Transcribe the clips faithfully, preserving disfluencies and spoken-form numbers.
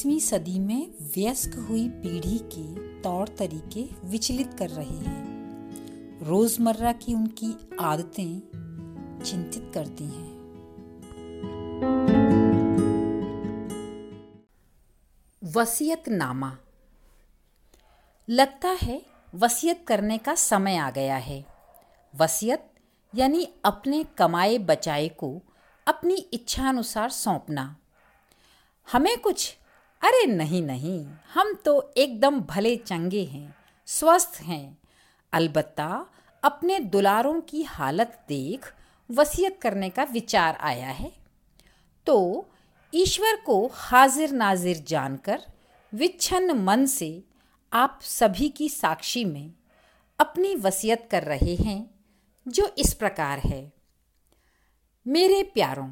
इक्कीसवीं सदी में वयस्क हुई पीढ़ी के तौर तरीके विचलित कर रहे हैं। रोजमर्रा की उनकी आदतें चिंतित करती हैं। वसीयतनामा। लगता है वसीयत करने का समय आ गया है। वसीयत यानी अपने कमाए बचाए को अपनी इच्छानुसार सौंपना। हमें कुछ अरे नहीं नहीं, हम तो एकदम भले चंगे हैं, स्वस्थ हैं। अलबत्ता अपने दुलारों की हालत देख वसीयत करने का विचार आया है, तो ईश्वर को हाजिर नाजिर जानकर विच्छन्न मन से आप सभी की साक्षी में अपनी वसीयत कर रहे हैं, जो इस प्रकार है। मेरे प्यारों,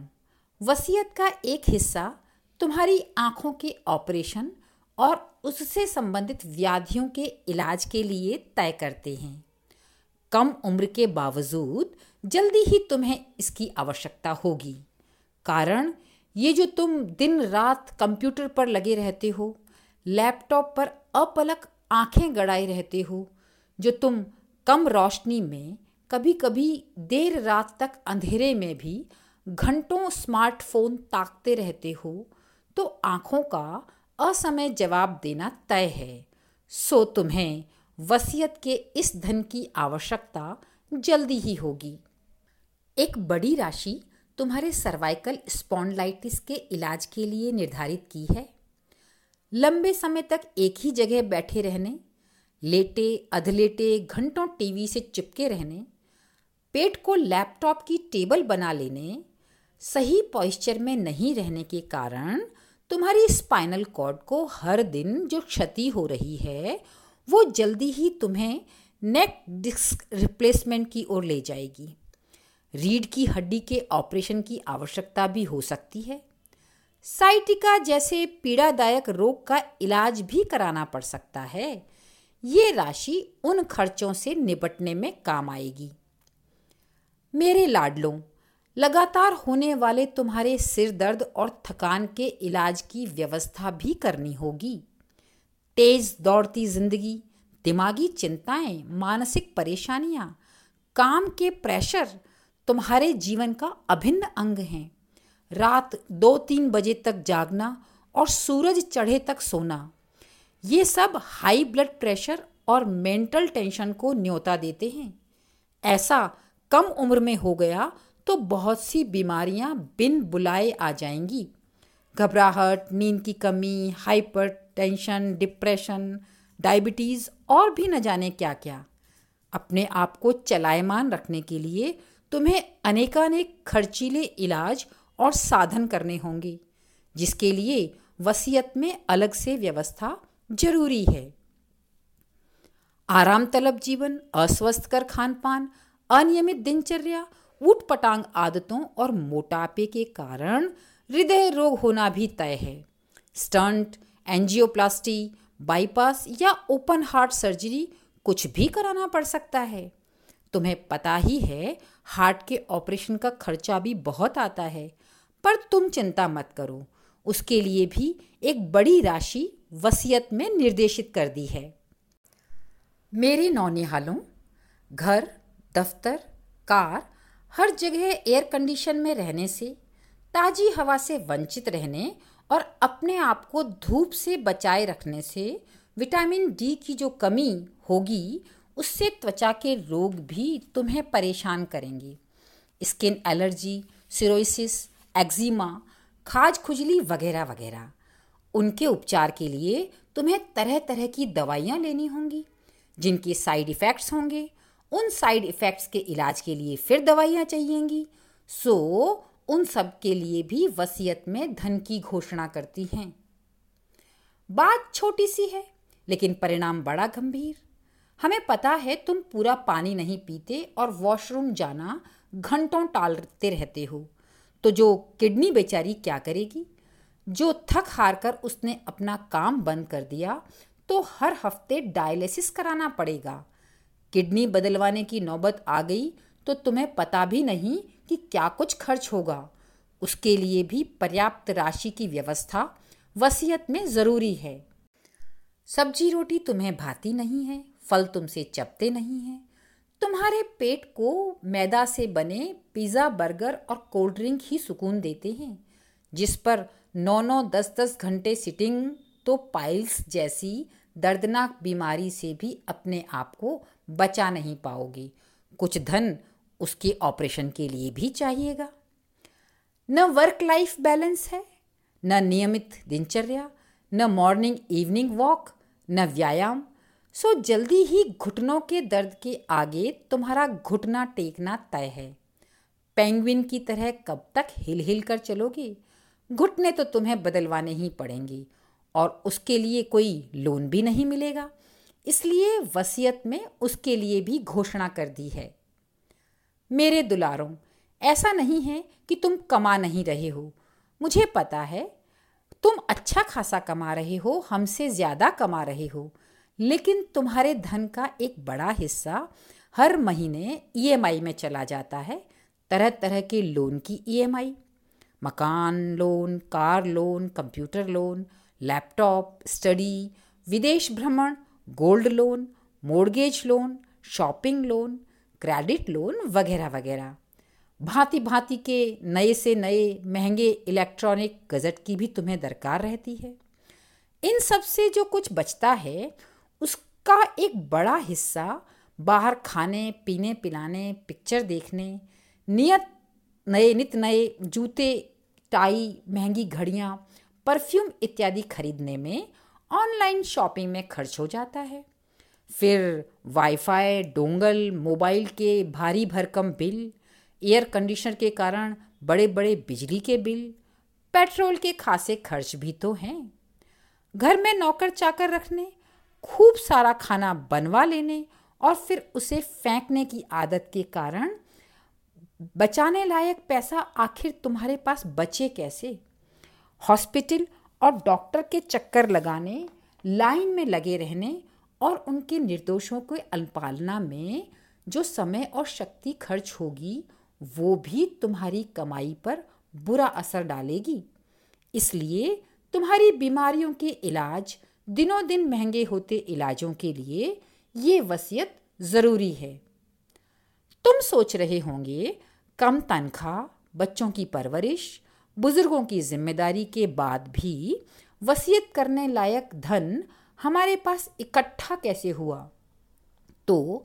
वसीयत का एक हिस्सा तुम्हारी आँखों के ऑपरेशन और उससे संबंधित व्याधियों के इलाज के लिए तय करते हैं। कम उम्र के बावजूद जल्दी ही तुम्हें इसकी आवश्यकता होगी, कारण ये जो तुम दिन रात कंप्यूटर पर लगे रहते हो, लैपटॉप पर अपलक आंखें गड़ाए रहते हो, जो तुम कम रोशनी में कभी कभी देर रात तक अंधेरे में भी घंटों स्मार्टफोन ताकते रहते हो, तो आँखों का असमय जवाब देना तय है। सो तुम्हें वसीयत के इस धन की आवश्यकता जल्दी ही होगी। एक बड़ी राशि तुम्हारे सर्वाइकल स्पॉन्डिलाइटिस के इलाज के लिए निर्धारित की है। लंबे समय तक एक ही जगह बैठे रहने, लेटे अधलेटे घंटों टीवी से चिपके रहने, पेट को लैपटॉप की टेबल बना लेने, सही पॉइस्चर में नहीं रहने के कारण तुम्हारी स्पाइनल कॉर्ड को हर दिन जो क्षति हो रही है, वो जल्दी ही तुम्हें नेक डिस्क रिप्लेसमेंट की ओर ले जाएगी। रीढ़ की हड्डी के ऑपरेशन की आवश्यकता भी हो सकती है। साइटिका जैसे पीड़ादायक रोग का इलाज भी कराना पड़ सकता है। ये राशि उन खर्चों से निपटने में काम आएगी। मेरे लाडलों, लगातार होने वाले तुम्हारे सिर दर्द और थकान के इलाज की व्यवस्था भी करनी होगी। तेज दौड़ती जिंदगी, दिमागी चिंताएं, मानसिक परेशानियां, काम के प्रेशर तुम्हारे जीवन का अभिन्न अंग हैं। रात दो तीन बजे तक जागना और सूरज चढ़े तक सोना, ये सब हाई ब्लड प्रेशर और मेंटल टेंशन को न्योता देते हैं। ऐसा कम उम्र में हो गया तो बहुत सी बीमारियां बिन बुलाए आ जाएंगी। घबराहट, नींद की कमी, हाइपर टेंशन, डिप्रेशन, डायबिटीज़ और भी न जाने क्या क्या। अपने आप को चलायमान रखने के लिए तुम्हें अनेकानेक खर्चीले इलाज और साधन करने होंगे, जिसके लिए वसीयत में अलग से व्यवस्था जरूरी है। आराम तलब जीवन, अस्वस्थकर खान पान, अनियमित दिनचर्या, ऊट पटांग आदतों और मोटापे के कारण हृदय रोग होना भी तय है। स्टंट, एंजियोप्लास्टी, बाईपास या ओपन हार्ट सर्जरी कुछ भी कराना पड़ सकता है। तुम्हें पता ही है, हार्ट के ऑपरेशन का खर्चा भी बहुत आता है, पर तुम चिंता मत करो, उसके लिए भी एक बड़ी राशि वसीयत में निर्देशित कर दी है। मेरे नौनिहालों, घर, दफ्तर, कार, हर जगह एयर कंडीशन में रहने से, ताजी हवा से वंचित रहने और अपने आप को धूप से बचाए रखने से विटामिन डी की जो कमी होगी, उससे त्वचा के रोग भी तुम्हें परेशान करेंगे। स्किन एलर्जी, सिरोसिस, एक्जिमा, खाज खुजली वगैरह वगैरह, उनके उपचार के लिए तुम्हें तरह तरह की दवाइयाँ लेनी होंगी, जिनके साइड इफ़ेक्ट्स होंगे। उन साइड इफ़ेक्ट्स के इलाज के लिए फिर दवाइयाँ चाहिएंगी। सो उन सब के लिए भी वसीयत में धन की घोषणा करती हैं। बात छोटी सी है, लेकिन परिणाम बड़ा गंभीर। हमें पता है तुम पूरा पानी नहीं पीते और वॉशरूम जाना घंटों टालते रहते हो, तो जो किडनी बेचारी क्या करेगी? जो थक हार कर उसने अपना काम बंद कर दिया, तो हर हफ्ते डायलिसिस कराना पड़ेगा। किडनी बदलवाने की नौबत आ गई तो तुम्हें पता भी नहीं कि क्या कुछ खर्च होगा। उसके लिए भी पर्याप्त राशि की व्यवस्था वसीयत में ज़रूरी है। सब्जी रोटी तुम्हें भाती नहीं है, फल तुमसे चपते नहीं हैं, तुम्हारे पेट को मैदा से बने पिज़्ज़ा, बर्गर और कोल्ड ड्रिंक ही सुकून देते हैं, जिस पर नौ नौ दस दस घंटे सिटिंग तो पाइल्स जैसी दर्दनाक बीमारी से भी अपने आप को बचा नहीं पाओगे। कुछ धन उसके ऑपरेशन के लिए भी चाहिएगा। न वर्क लाइफ बैलेंस है, न नियमित दिनचर्या, न मॉर्निंग इवनिंग वॉक, न व्यायाम। सो जल्दी ही घुटनों के दर्द के आगे तुम्हारा घुटना टेकना तय है। पेंगुइन की तरह कब तक हिल हिल कर चलोगे? घुटने तो तुम्हें बदलवाने ही पड़ेंगे और उसके लिए कोई लोन भी नहीं मिलेगा, इसलिए वसीयत में उसके लिए भी घोषणा कर दी है। मेरे दुलारों, ऐसा नहीं है कि तुम कमा नहीं रहे हो, मुझे पता है तुम अच्छा खासा कमा रहे हो, हमसे ज़्यादा कमा रहे हो, लेकिन तुम्हारे धन का एक बड़ा हिस्सा हर महीने ई एम आई में चला जाता है, तरह तरह के लोन की ई एम आई, मकान loan, car loan, computer loan, laptop, study, विदेश भ्रमण, gold loan, mortgage loan, shopping loan, credit loan वगैरह वगैरह। भांति भांति के नए से नए महंगे इलेक्ट्रॉनिक गजट की भी तुम्हें दरकार रहती है। इन सब से जो कुछ बचता है उसका एक बड़ा हिस्सा बाहर खाने पीने पिलाने, पिक्चर देखने, नियत नए नित नए जूते, टाई, महंगी घड़ियाँ, परफ्यूम इत्यादि खरीदने में, ऑनलाइन शॉपिंग में खर्च हो जाता है। फिर वाईफाई, डोंगल, मोबाइल के भारी भरकम बिल, एयर कंडीशनर के कारण बड़े बड़े बिजली के बिल, पेट्रोल के खासे खर्च भी तो हैं। घर में नौकर चाकर रखने, खूब सारा खाना बनवा लेने और फिर उसे फेंकने की आदत के कारण बचाने लायक पैसा आखिर तुम्हारे पास बचे कैसे? हॉस्पिटल और डॉक्टर के चक्कर लगाने, लाइन में लगे रहने और उनके निर्दोषों की अनुपालना में जो समय और शक्ति खर्च होगी वो भी तुम्हारी कमाई पर बुरा असर डालेगी। इसलिए तुम्हारी बीमारियों के इलाज, दिनों दिन महंगे होते इलाजों के लिए ये वसीयत ज़रूरी है। तुम सोच रहे होंगे कम तनख्वाह, बच्चों की परवरिश, बुज़ुर्गों की जिम्मेदारी के बाद भी वसीयत करने लायक धन हमारे पास इकट्ठा कैसे हुआ? तो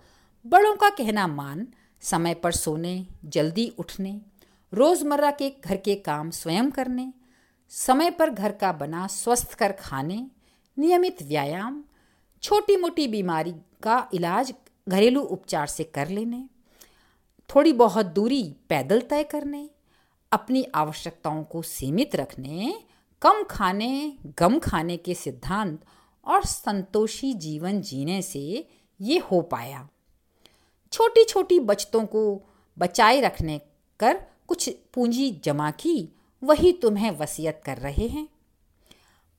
बड़ों का कहना मान, समय पर सोने, जल्दी उठने, रोज़मर्रा के घर के काम स्वयं करने, समय पर घर का बना स्वस्थ कर खाने, नियमित व्यायाम, छोटी मोटी बीमारी का इलाज घरेलू उपचार से कर लेने, थोड़ी बहुत दूरी पैदल तय करने, अपनी आवश्यकताओं को सीमित रखने, कम खाने गम खाने के सिद्धांत और संतोषी जीवन जीने से ये हो पाया। छोटी छोटी बचतों को बचाए रखने कर कुछ पूंजी जमा की, वही तुम्हें वसीयत कर रहे हैं।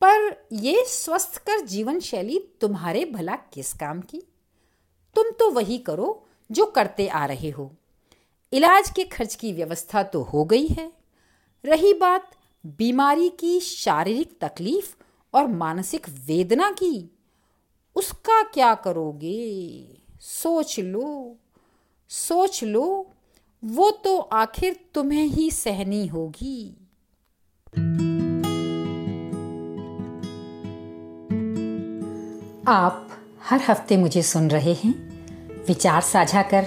पर ये स्वस्थ कर जीवन शैली तुम्हारे भला किस काम की? तुम तो वही करो जो करते आ रहे हो। इलाज के खर्च की व्यवस्था तो हो गई है। रही बात बीमारी की, शारीरिक तकलीफ और मानसिक वेदना की, उसका क्या करोगे? सोच लो, सोच लो, वो तो आखिर तुम्हें ही सहनी होगी। आप हर हफ्ते मुझे सुन रहे हैं, विचार साझा कर